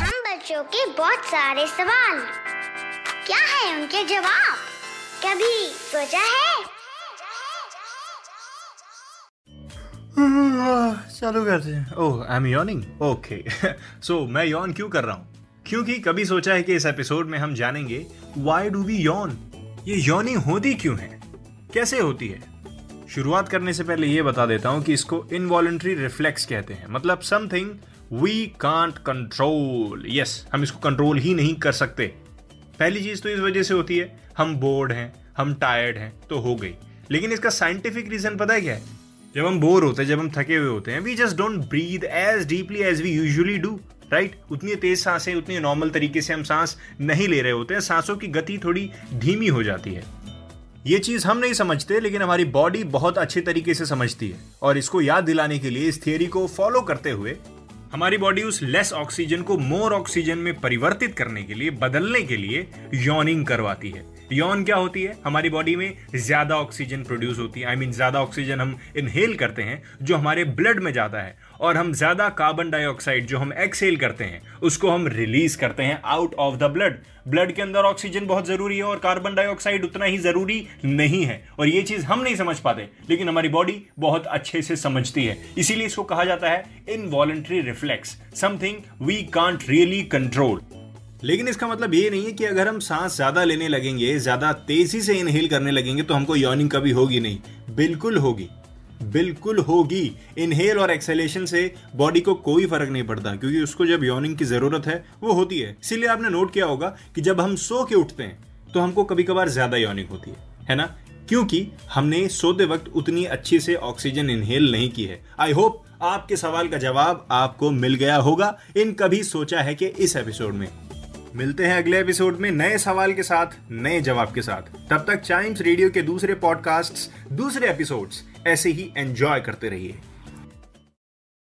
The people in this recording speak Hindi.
हम बच्चों के बहुत सारे सवाल, क्या है उनके जवाब? कभी सोचा है? चलो करते हैं। ओह, आई एम यॉर्निंग। ओके, सो मैं यॉर्न क्यों कर रहा हूँ? क्योंकि कभी सोचा है कि इस एपिसोड में हम जानेंगे व्हाई डू वी यॉर्न, ये यॉर्निंग होती क्यों है, कैसे होती है। शुरुआत करने से पहले ये बता देता हूँ कि इसको इनवॉलंटरी रिफ्लेक्स कहते हैं, मतलब something we can't control. Yes, हम इसको कंट्रोल ही नहीं कर सकते। पहली चीज़ तो इस वजह से होती है, हम बोर्ड हैं, हम टायर्ड हैं, तो हो गई। लेकिन इसका साइंटिफिक रीज़न पता है क्या है? जब हम बोर होते हैं, जब हम थके हुए होते हैं, we just don't breathe as deeply as we usually do, right? उतनी तेज़ सांसें, उतनी नॉर्मल तरीके से हम सांस नहीं ले रहे होते हैं, सांसों की गति थोड़ी धीमी हो जाती है। ये चीज़ हम नहीं समझते, लेकिन हमारी बॉडी बहुत अच्छे तरीके से समझती है। और इसको याद दिलाने के लिए इस थियरी को फॉलो करते हुए हमारी बॉडी उस लेस ऑक्सीजन को मोर ऑक्सीजन में परिवर्तित करने के लिए, बदलने के लिए यॉर्निंग करवाती है। यॉर्न क्या होती है? हमारी बॉडी में ज़्यादा ऑक्सीजन प्रोड्यूस होती है, ज़्यादा ऑक्सीजन हम इनहेल करते हैं जो हमारे ब्लड में जाता है, और हम ज़्यादा कार्बन डाइऑक्साइड जो हम एक्सहेल करते हैं उसको हम रिलीज करते हैं आउट ऑफ द ब्लड के अंदर ऑक्सीजन बहुत ज़रूरी है और कार्बन डाइऑक्साइड उतना ही ज़रूरी नहीं है। और ये चीज़ हम नहीं समझ पाते, लेकिन हमारी बॉडी बहुत अच्छे से समझती है। इसीलिए इसको कहा जाता है involuntary reflex, something we can't really control. लेकिन इसका मतलब ये नहीं है कि अगर हम सांस ज़्यादा लेने लगेंगे, ज़्यादा तेज़ी से इनहेल करने लगेंगे, तो हमको यॉर्निंग कभी होगी नहीं। बिल्कुल होगी, बिल्कुल होगी। इनहेल और एक्सहेलेशन से बॉडी को कोई फर्क नहीं पड़ता, क्योंकि उसको जब यॉर्निंग की ज़रूरत है वो होती है। इसीलिए आपने नोट किया होगा कि जब हम सो के उठते हैं तो हमको कभी कभार ज़्यादा यॉर्निंग होती है ना? क्योंकि हमने सोते वक्त उतनी अच्छे से ऑक्सीजन इनहेल नहीं की है। आई होप आपके सवाल का जवाब आपको मिल गया होगा इन कभी सोचा है कि इस एपिसोड में। मिलते हैं अगले एपिसोड में नए सवाल के साथ, नए जवाब के साथ। तब तक चाइम्स रेडियो के दूसरे पॉडकास्ट्स, दूसरे एपिसोड्स ऐसे ही एंजॉय करते रहिए।